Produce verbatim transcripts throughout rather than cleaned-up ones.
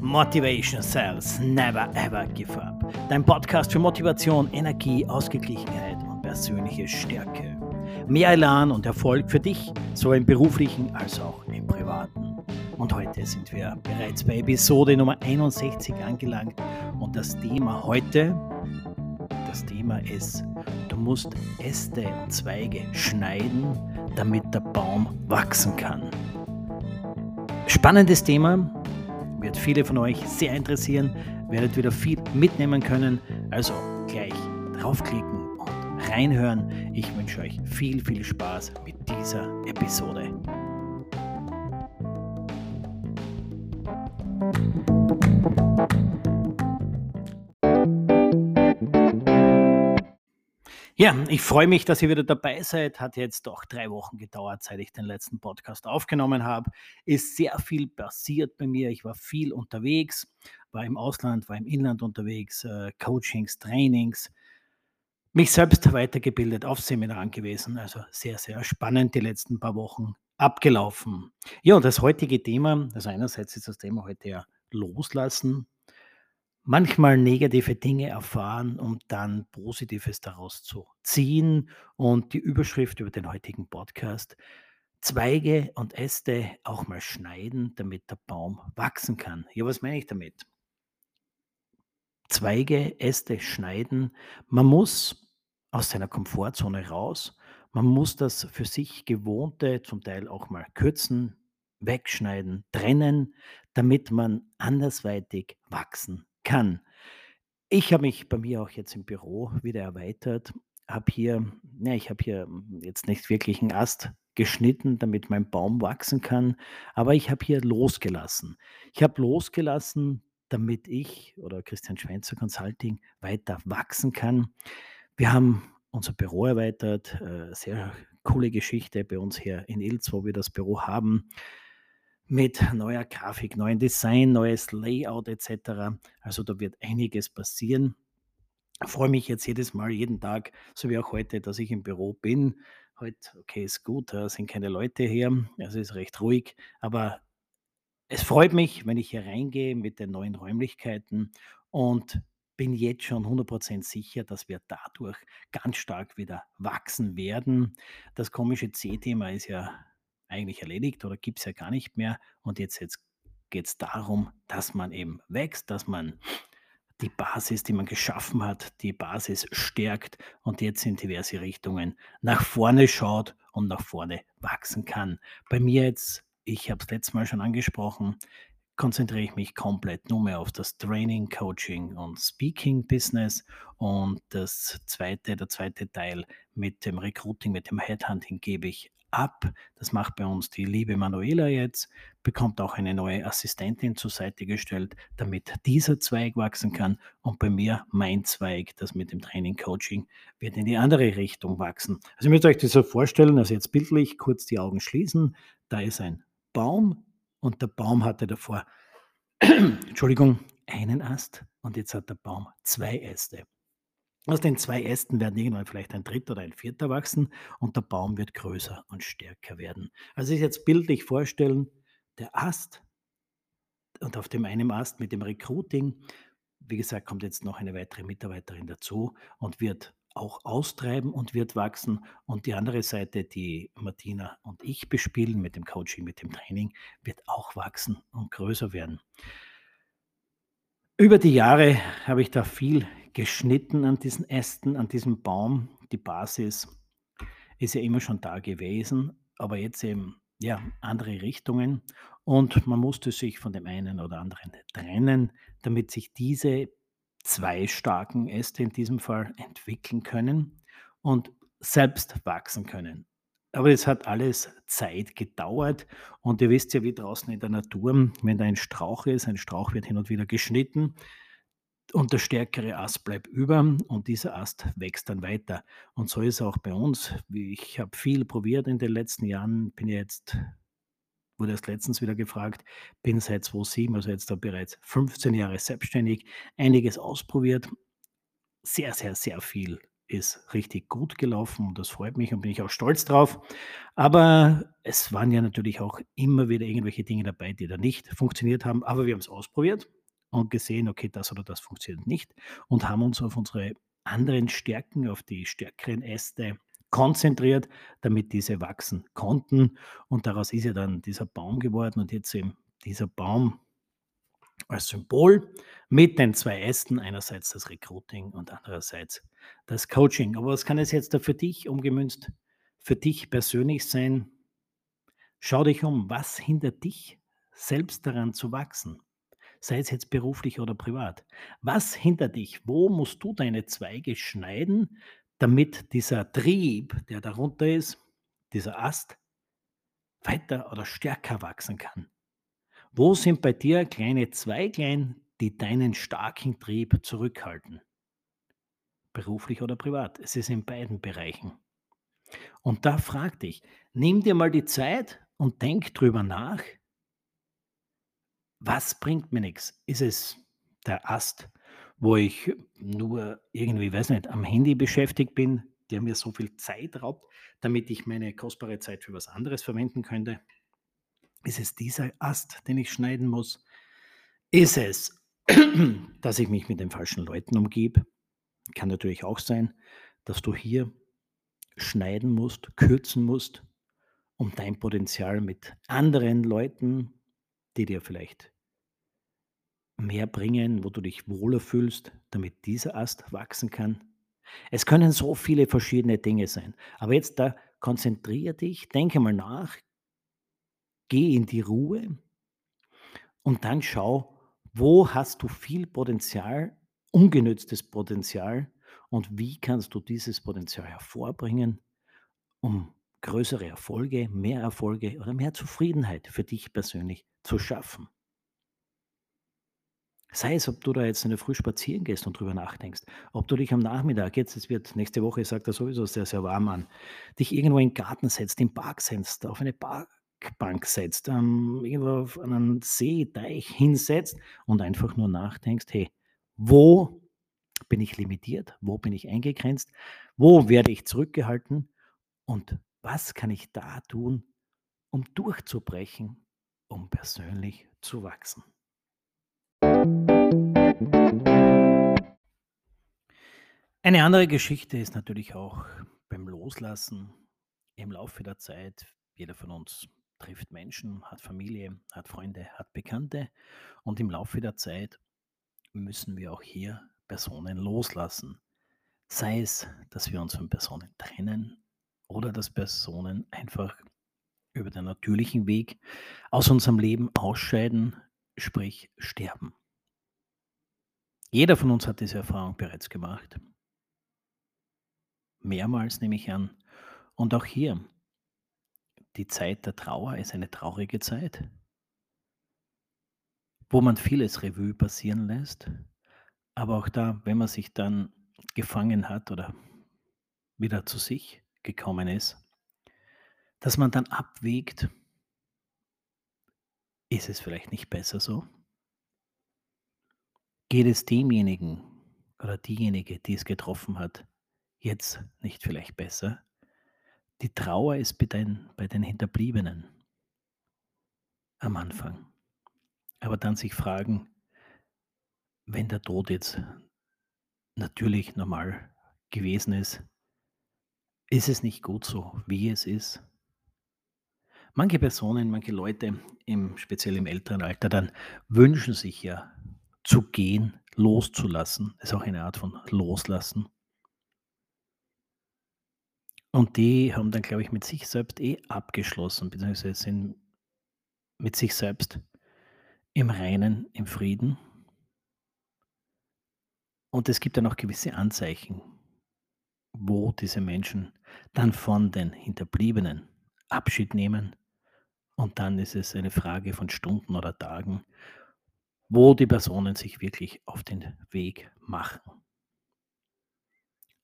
Motivation Cells, never ever give up. Dein Podcast für Motivation, Energie, Ausgeglichenheit und persönliche Stärke. Mehr Elan und Erfolg für dich, sowohl im beruflichen als auch im privaten. Und heute sind wir bereits bei Episode Nummer einundsechzig angelangt und das Thema heute, das Thema ist, du musst Äste und Zweige schneiden, damit der Baum wachsen kann. Spannendes Thema, wird viele von euch sehr interessieren, werdet wieder viel mitnehmen können, also gleich draufklicken und reinhören. Ich wünsche euch viel, viel Spaß mit dieser Episode. Ja, ich freue mich, dass ihr wieder dabei seid. Hat jetzt doch drei Wochen gedauert, seit ich den letzten Podcast aufgenommen habe. Ist sehr viel passiert bei mir. Ich war viel unterwegs, war im Ausland, war im Inland unterwegs, äh, Coachings, Trainings, mich selbst weitergebildet, auf Seminaren gewesen. Also sehr, sehr spannend die letzten paar Wochen abgelaufen. Ja, und das heutige Thema, also einerseits ist das Thema heute ja loslassen. Manchmal negative Dinge erfahren, um dann Positives daraus zu ziehen. Und die Überschrift über den heutigen Podcast, Zweige und Äste auch mal schneiden, damit der Baum wachsen kann. Ja, was meine ich damit? Zweige, Äste schneiden. Man muss aus seiner Komfortzone raus. Man muss das für sich Gewohnte zum Teil auch mal kürzen, wegschneiden, trennen, damit man andersweitig wachsen kann. Ich habe mich bei mir auch jetzt im Büro wieder erweitert, habe hier, ja, ich habe hier jetzt nicht wirklich einen Ast geschnitten, damit mein Baum wachsen kann, aber ich habe hier losgelassen. Ich habe losgelassen, damit ich oder Christian Schweinzer Consulting weiter wachsen kann. Wir haben unser Büro erweitert, sehr coole Geschichte bei uns hier in Ilz, wo wir das Büro haben. Mit neuer Grafik, neuem Design, neues Layout et cetera. Also da wird einiges passieren. Ich freue mich jetzt jedes Mal, jeden Tag, so wie auch heute, dass ich im Büro bin. Heute, okay, ist gut, da sind keine Leute hier, also ist recht ruhig. Aber es freut mich, wenn ich hier reingehe mit den neuen Räumlichkeiten und bin jetzt schon hundert Prozent sicher, dass wir dadurch ganz stark wieder wachsen werden. Das komische C-Thema ist ja eigentlich erledigt oder gibt es ja gar nicht mehr. Und jetzt, jetzt geht es darum, dass man eben wächst, dass man die Basis, die man geschaffen hat, die Basis stärkt und jetzt in diverse Richtungen nach vorne schaut und nach vorne wachsen kann. Bei mir jetzt, ich habe es letztes Mal schon angesprochen, konzentriere ich mich komplett nur mehr auf das Training, Coaching und Speaking-Business und das zweite, der zweite Teil mit dem Recruiting, mit dem Headhunting gebe ich ab. Das macht bei uns die liebe Manuela jetzt, bekommt auch eine neue Assistentin zur Seite gestellt, damit dieser Zweig wachsen kann. Und bei mir, mein Zweig, das mit dem Training Coaching, wird in die andere Richtung wachsen. Also ihr müsst euch das so vorstellen, also jetzt bildlich kurz die Augen schließen. Da ist ein Baum und der Baum hatte davor, Entschuldigung, einen Ast und jetzt hat der Baum zwei Äste. Aus den zwei Ästen werden irgendwann vielleicht ein dritter oder ein vierter wachsen und der Baum wird größer und stärker werden. Also ich jetzt bildlich vorstellen, der Ast und auf dem einen Ast mit dem Recruiting, wie gesagt, kommt jetzt noch eine weitere Mitarbeiterin dazu und wird auch austreiben und wird wachsen. Und die andere Seite, die Martina und ich bespielen mit dem Coaching, mit dem Training, wird auch wachsen und größer werden. Über die Jahre habe ich da viel geschnitten an diesen Ästen, an diesem Baum. Die Basis ist ja immer schon da gewesen, aber jetzt eben ja, andere Richtungen. Und man musste sich von dem einen oder anderen trennen, damit sich diese zwei starken Äste in diesem Fall entwickeln können und selbst wachsen können. Aber das hat alles Zeit gedauert und ihr wisst ja, wie draußen in der Natur, wenn da ein Strauch ist, ein Strauch wird hin und wieder geschnitten und der stärkere Ast bleibt über und dieser Ast wächst dann weiter. Und so ist es auch bei uns. Ich habe viel probiert in den letzten Jahren, bin jetzt, wurde erst letztens wieder gefragt, bin seit zweitausendsieben, also jetzt da bereits fünfzehn Jahre selbstständig, einiges ausprobiert, sehr, sehr, sehr viel ist richtig gut gelaufen und das freut mich und bin ich auch stolz drauf. Aber es waren ja natürlich auch immer wieder irgendwelche Dinge dabei, die da nicht funktioniert haben, aber wir haben es ausprobiert und gesehen, okay, das oder das funktioniert nicht und haben uns auf unsere anderen Stärken, auf die stärkeren Äste konzentriert, damit diese wachsen konnten und daraus ist ja dann dieser Baum geworden und jetzt eben dieser Baum als Symbol mit den zwei Ästen, einerseits das Recruiting und andererseits das Coaching. Aber was kann es jetzt da für dich umgemünzt, für dich persönlich sein? Schau dich um, was hindert dich selbst daran zu wachsen? Sei es jetzt beruflich oder privat. Was hindert dich? Wo musst du deine Zweige schneiden, damit dieser Trieb, der darunter ist, dieser Ast, weiter oder stärker wachsen kann? Wo sind bei dir kleine Zweiglein, die deinen starken Trieb zurückhalten? Beruflich oder privat? Es ist in beiden Bereichen. Und da frag dich, nimm dir mal die Zeit und denk drüber nach, was bringt mir nichts? Ist es der Ast, wo ich nur irgendwie, weiß nicht, am Handy beschäftigt bin, der mir so viel Zeit raubt, damit ich meine kostbare Zeit für was anderes verwenden könnte? Ist es dieser Ast, den ich schneiden muss? Ist es, dass ich mich mit den falschen Leuten umgebe? Kann natürlich auch sein, dass du hier schneiden musst, kürzen musst, um dein Potenzial mit anderen Leuten, die dir vielleicht mehr bringen, wo du dich wohler fühlst, damit dieser Ast wachsen kann. Es können so viele verschiedene Dinge sein. Aber jetzt da konzentriere dich, denke mal nach, geh in die Ruhe und dann schau, wo hast du viel Potenzial, ungenütztes Potenzial und wie kannst du dieses Potenzial hervorbringen, um größere Erfolge, mehr Erfolge oder mehr Zufriedenheit für dich persönlich zu schaffen. Sei es, ob du da jetzt in der Früh spazieren gehst und drüber nachdenkst, ob du dich am Nachmittag, jetzt es wird nächste Woche, ich sage da sowieso sehr, sehr warm an, dich irgendwo in den Garten setzt, im Park setzt, auf eine Park Bank setzt, ähm, irgendwo auf einen Seeteich hinsetzt und einfach nur nachdenkst, hey, wo bin ich limitiert, wo bin ich eingegrenzt, wo werde ich zurückgehalten und was kann ich da tun, um durchzubrechen, um persönlich zu wachsen. Eine andere Geschichte ist natürlich auch beim Loslassen im Laufe der Zeit. Jeder von uns trifft Menschen, hat Familie, hat Freunde, hat Bekannte und im Laufe der Zeit müssen wir auch hier Personen loslassen. Sei es, dass wir uns von Personen trennen oder dass Personen einfach über den natürlichen Weg aus unserem Leben ausscheiden, sprich sterben. Jeder von uns hat diese Erfahrung bereits gemacht. Mehrmals nehme ich an. Und auch hier, die Zeit der Trauer ist eine traurige Zeit, wo man vieles Revue passieren lässt, aber auch da, wenn man sich dann gefangen hat oder wieder zu sich gekommen ist, dass man dann abwägt, ist es vielleicht nicht besser so? Geht es demjenigen oder diejenige, die es getroffen hat, jetzt nicht vielleicht besser? Die Trauer ist bei den, bei den Hinterbliebenen am Anfang. Aber dann sich fragen, wenn der Tod jetzt natürlich normal gewesen ist, ist es nicht gut so, wie es ist? Manche Personen, manche Leute, im, speziell im älteren Alter, dann wünschen sich ja zu gehen, loszulassen. Das ist auch eine Art von Loslassen. Und die haben dann, glaube ich, mit sich selbst eh abgeschlossen, beziehungsweise sind mit sich selbst im Reinen, im Frieden. Und es gibt dann auch gewisse Anzeichen, wo diese Menschen dann von den Hinterbliebenen Abschied nehmen. Und dann ist es eine Frage von Stunden oder Tagen, wo die Personen sich wirklich auf den Weg machen.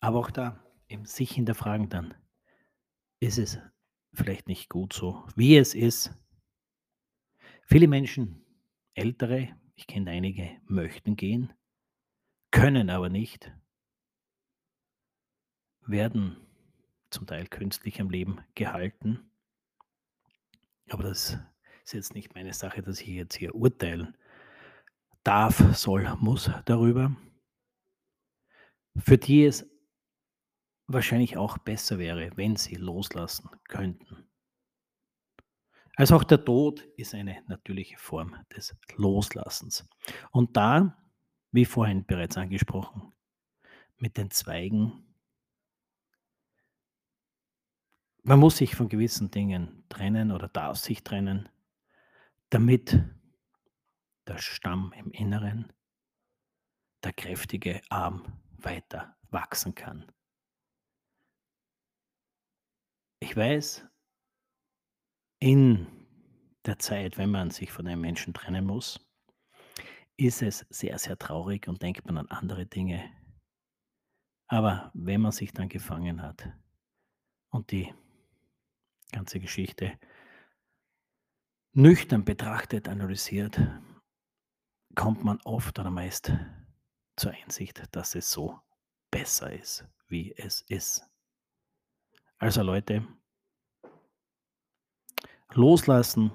Aber auch da, sich hinterfragen dann, ist es vielleicht nicht gut so, wie es ist. Viele Menschen, ältere, ich kenne einige, möchten gehen, können aber nicht. werden zum Teil künstlich am Leben gehalten. Aber das ist jetzt nicht meine Sache, dass ich jetzt hier urteilen darf, soll, muss darüber. Für die es wahrscheinlich auch besser wäre, wenn sie loslassen könnten. Also auch der Tod ist eine natürliche Form des Loslassens. Und da, wie vorhin bereits angesprochen, mit den Zweigen, man muss sich von gewissen Dingen trennen oder darf sich trennen, damit der Stamm im Inneren, der kräftige Arm weiter wachsen kann. Ich weiß, in der Zeit, wenn man sich von einem Menschen trennen muss, ist es sehr, sehr traurig und denkt man an andere Dinge. Aber wenn man sich dann gefangen hat und die ganze Geschichte nüchtern betrachtet, analysiert, kommt man oft oder meist zur Einsicht, dass es so besser ist, wie es ist. Also Leute, loslassen,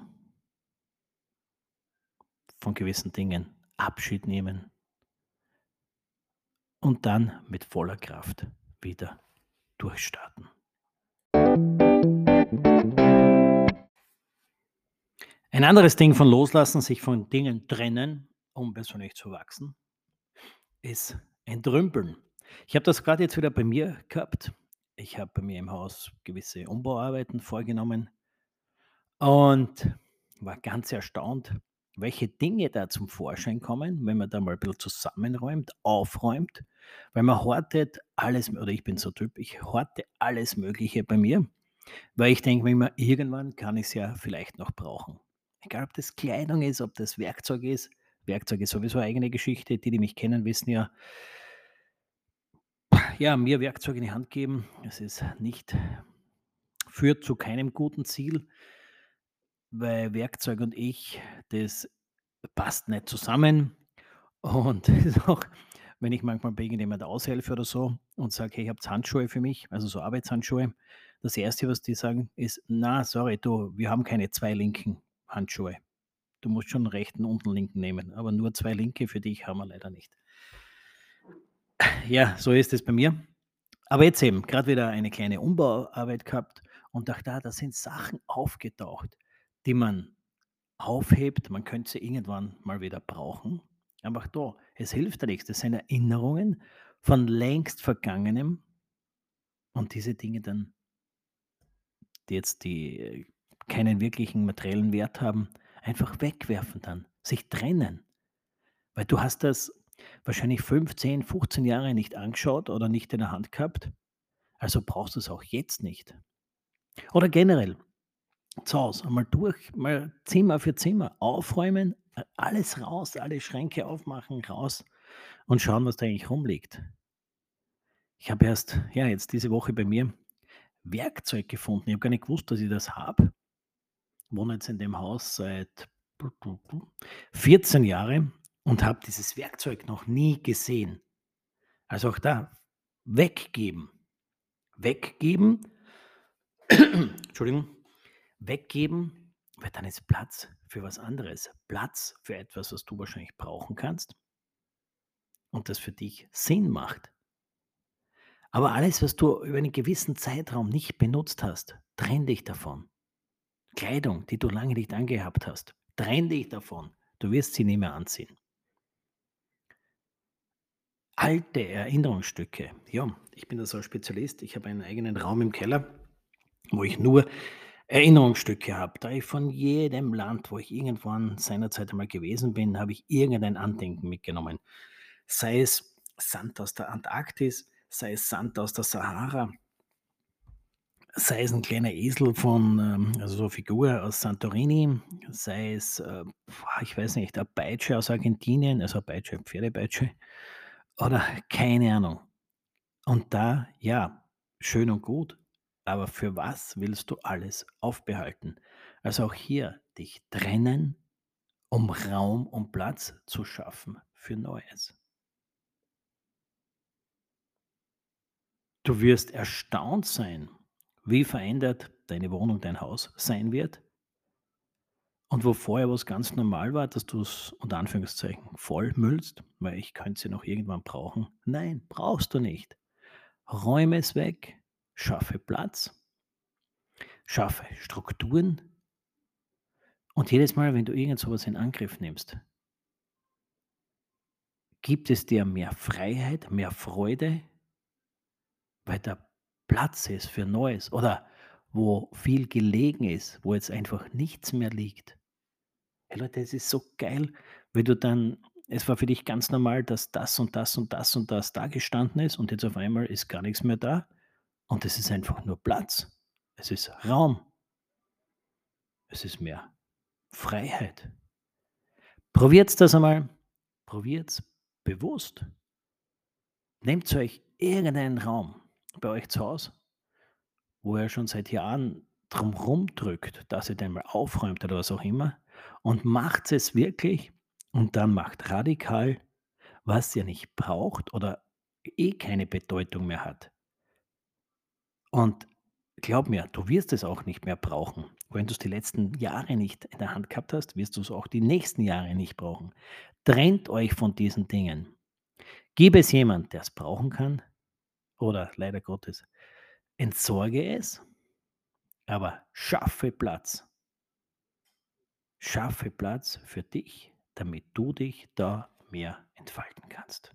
von gewissen Dingen Abschied nehmen und dann mit voller Kraft wieder durchstarten. Ein anderes Ding von Loslassen, sich von Dingen trennen, um persönlich zu wachsen, ist Entrümpeln. Ich habe das gerade jetzt wieder bei mir gehabt. Ich habe bei mir im Haus gewisse Umbauarbeiten vorgenommen und war ganz erstaunt, welche Dinge da zum Vorschein kommen, wenn man da mal ein bisschen zusammenräumt, aufräumt, weil man hortet alles, oder ich bin so Typ, ich horte alles Mögliche bei mir, weil ich denke mir immer, irgendwann kann ich es ja vielleicht noch brauchen. Egal, ob das Kleidung ist, ob das Werkzeug ist. Werkzeug ist sowieso eine eigene Geschichte. Die, die mich kennen, wissen ja, Ja, mir Werkzeug in die Hand geben, es ist nicht, führt zu keinem guten Ziel, weil Werkzeug und ich, das passt nicht zusammen. Und auch, wenn ich manchmal bei irgendjemand aushelfe oder so und sage, hey, ich habe Handschuhe für mich, also so Arbeitshandschuhe, das Erste, was die sagen, ist, na, sorry, du, wir haben keine zwei linken Handschuhe. Du musst schon rechten und linken nehmen, aber nur zwei linke für dich haben wir leider nicht. Ja, so ist es bei mir. Aber jetzt eben, gerade wieder eine kleine Umbauarbeit gehabt und dachte, ah, da sind Sachen aufgetaucht, die man aufhebt. Man könnte sie irgendwann mal wieder brauchen. Aber auch da, es hilft ja nichts. Das sind Erinnerungen von längst Vergangenem. Und diese Dinge dann, die jetzt die keinen wirklichen materiellen Wert haben, einfach wegwerfen dann, sich trennen. Weil du hast das wahrscheinlich fünf, zehn, fünfzehn Jahre nicht angeschaut oder nicht in der Hand gehabt. Also brauchst du es auch jetzt nicht. Oder generell, zu Hause, einmal durch, mal Zimmer für Zimmer aufräumen, alles raus, alle Schränke aufmachen, raus und schauen, was da eigentlich rumliegt. Ich habe erst, ja, jetzt diese Woche bei mir Werkzeug gefunden. Ich habe gar nicht gewusst, dass ich das habe. Ich wohne jetzt in dem Haus seit vierzehn Jahren. Und habe dieses Werkzeug noch nie gesehen. Also auch da, weggeben. Weggeben. Entschuldigung. Weggeben, weil dann ist Platz für was anderes. Platz für etwas, was du wahrscheinlich brauchen kannst und das für dich Sinn macht. Aber alles, was du über einen gewissen Zeitraum nicht benutzt hast, trenn dich davon. Kleidung, die du lange nicht angehabt hast, trenn dich davon. Du wirst sie nicht mehr anziehen. Alte Erinnerungsstücke. Ja, ich bin da so ein Spezialist. Ich habe einen eigenen Raum im Keller, wo ich nur Erinnerungsstücke habe. Da ich von jedem Land, wo ich irgendwann seinerzeit einmal gewesen bin, habe ich irgendein Andenken mitgenommen. Sei es Sand aus der Antarktis, sei es Sand aus der Sahara, sei es ein kleiner Esel von, also so eine Figur aus Santorini, sei es, ich weiß nicht, eine Peitsche aus Argentinien, also eine Peitsche, eine Pferdepeitsche, oder keine Ahnung. Und da, ja, schön und gut, aber für was willst du alles aufbehalten? Also auch hier dich trennen, um Raum und Platz zu schaffen für Neues. Du wirst erstaunt sein, wie verändert deine Wohnung, dein Haus sein wird. Und wo vorher was ganz normal war, dass du es unter Anführungszeichen vollmüllst, weil ich könnte sie noch irgendwann brauchen. Nein, brauchst du nicht. Räume es weg, schaffe Platz, schaffe Strukturen. Und jedes Mal, wenn du irgend sowas in Angriff nimmst, gibt es dir mehr Freiheit, mehr Freude, weil da Platz ist für Neues oder wo viel gelegen ist, wo jetzt einfach nichts mehr liegt. Hey Leute, es ist so geil, wenn du dann, es war für dich ganz normal, dass das und das und das und das da gestanden ist und jetzt auf einmal ist gar nichts mehr da und es ist einfach nur Platz. Es ist Raum. Es ist mehr Freiheit. Probiert das einmal. Probiert bewusst. Nehmt euch irgendeinen Raum bei euch zu Hause, wo er schon seit Jahren drumherum drückt, dass ihr den mal aufräumt oder was auch immer, und macht es wirklich und dann macht radikal, was ihr nicht braucht oder eh keine Bedeutung mehr hat. Und glaub mir, du wirst es auch nicht mehr brauchen. Wenn du es die letzten Jahre nicht in der Hand gehabt hast, wirst du es auch die nächsten Jahre nicht brauchen. Trennt euch von diesen Dingen. Gib es jemand, der es brauchen kann, oder leider Gottes, entsorge es, aber schaffe Platz. Schaffe Platz für dich, damit du dich da mehr entfalten kannst.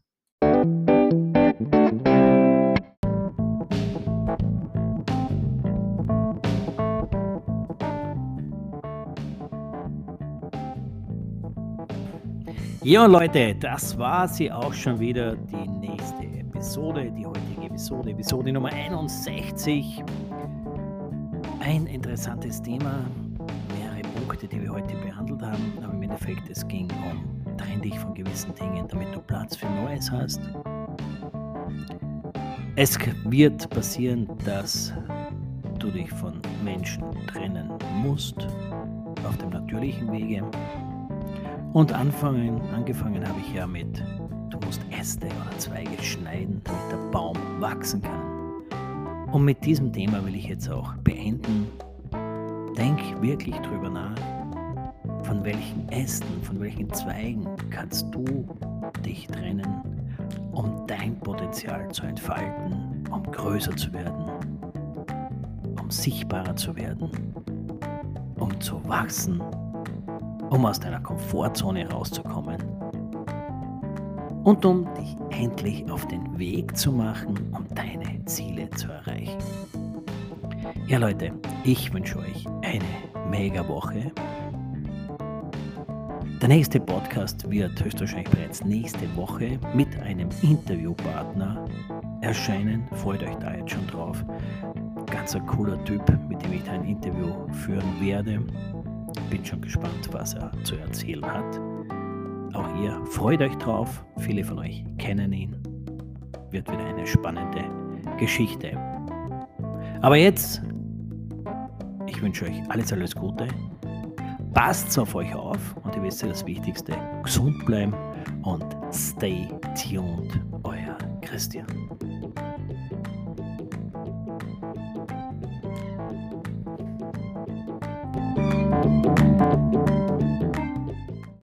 Ja Leute, das war sie auch schon wieder, die nächste Episode, die heutige Episode, Episode Nummer einundsechzig. Ein interessantes Thema, mehrere Punkte, die wir heute behandelt haben, aber im Endeffekt, es ging um, trenn dich von gewissen Dingen, damit du Platz für Neues hast. Es wird passieren, dass du dich von Menschen trennen musst, auf dem natürlichen Wege. Und anfangen, angefangen habe ich ja mit, du musst Äste oder Zweige schneiden, damit der Baum wachsen kann. Und mit diesem Thema will ich jetzt auch beenden. Denk wirklich drüber nach, von welchen Ästen, von welchen Zweigen kannst du dich trennen, um dein Potenzial zu entfalten, um größer zu werden, um sichtbarer zu werden, um zu wachsen, um aus deiner Komfortzone rauszukommen und um dich endlich auf den Weg zu machen, um deine Ziele zu erreichen. Ja Leute, ich wünsche euch eine mega Woche. Der nächste Podcast wird höchstwahrscheinlich bereits nächste Woche mit einem Interviewpartner erscheinen. Freut euch da jetzt schon drauf. Ganz ein cooler Typ, mit dem ich da ein Interview führen werde. Bin schon gespannt, was er zu erzählen hat. Auch ihr freut euch drauf. Viele von euch kennen ihn. Wird wieder eine spannende Geschichte. Aber jetzt, ich wünsche euch alles, alles Gute. Passt auf euch auf und ihr wisst ja das Wichtigste, gesund bleiben und stay tuned, euer Christian.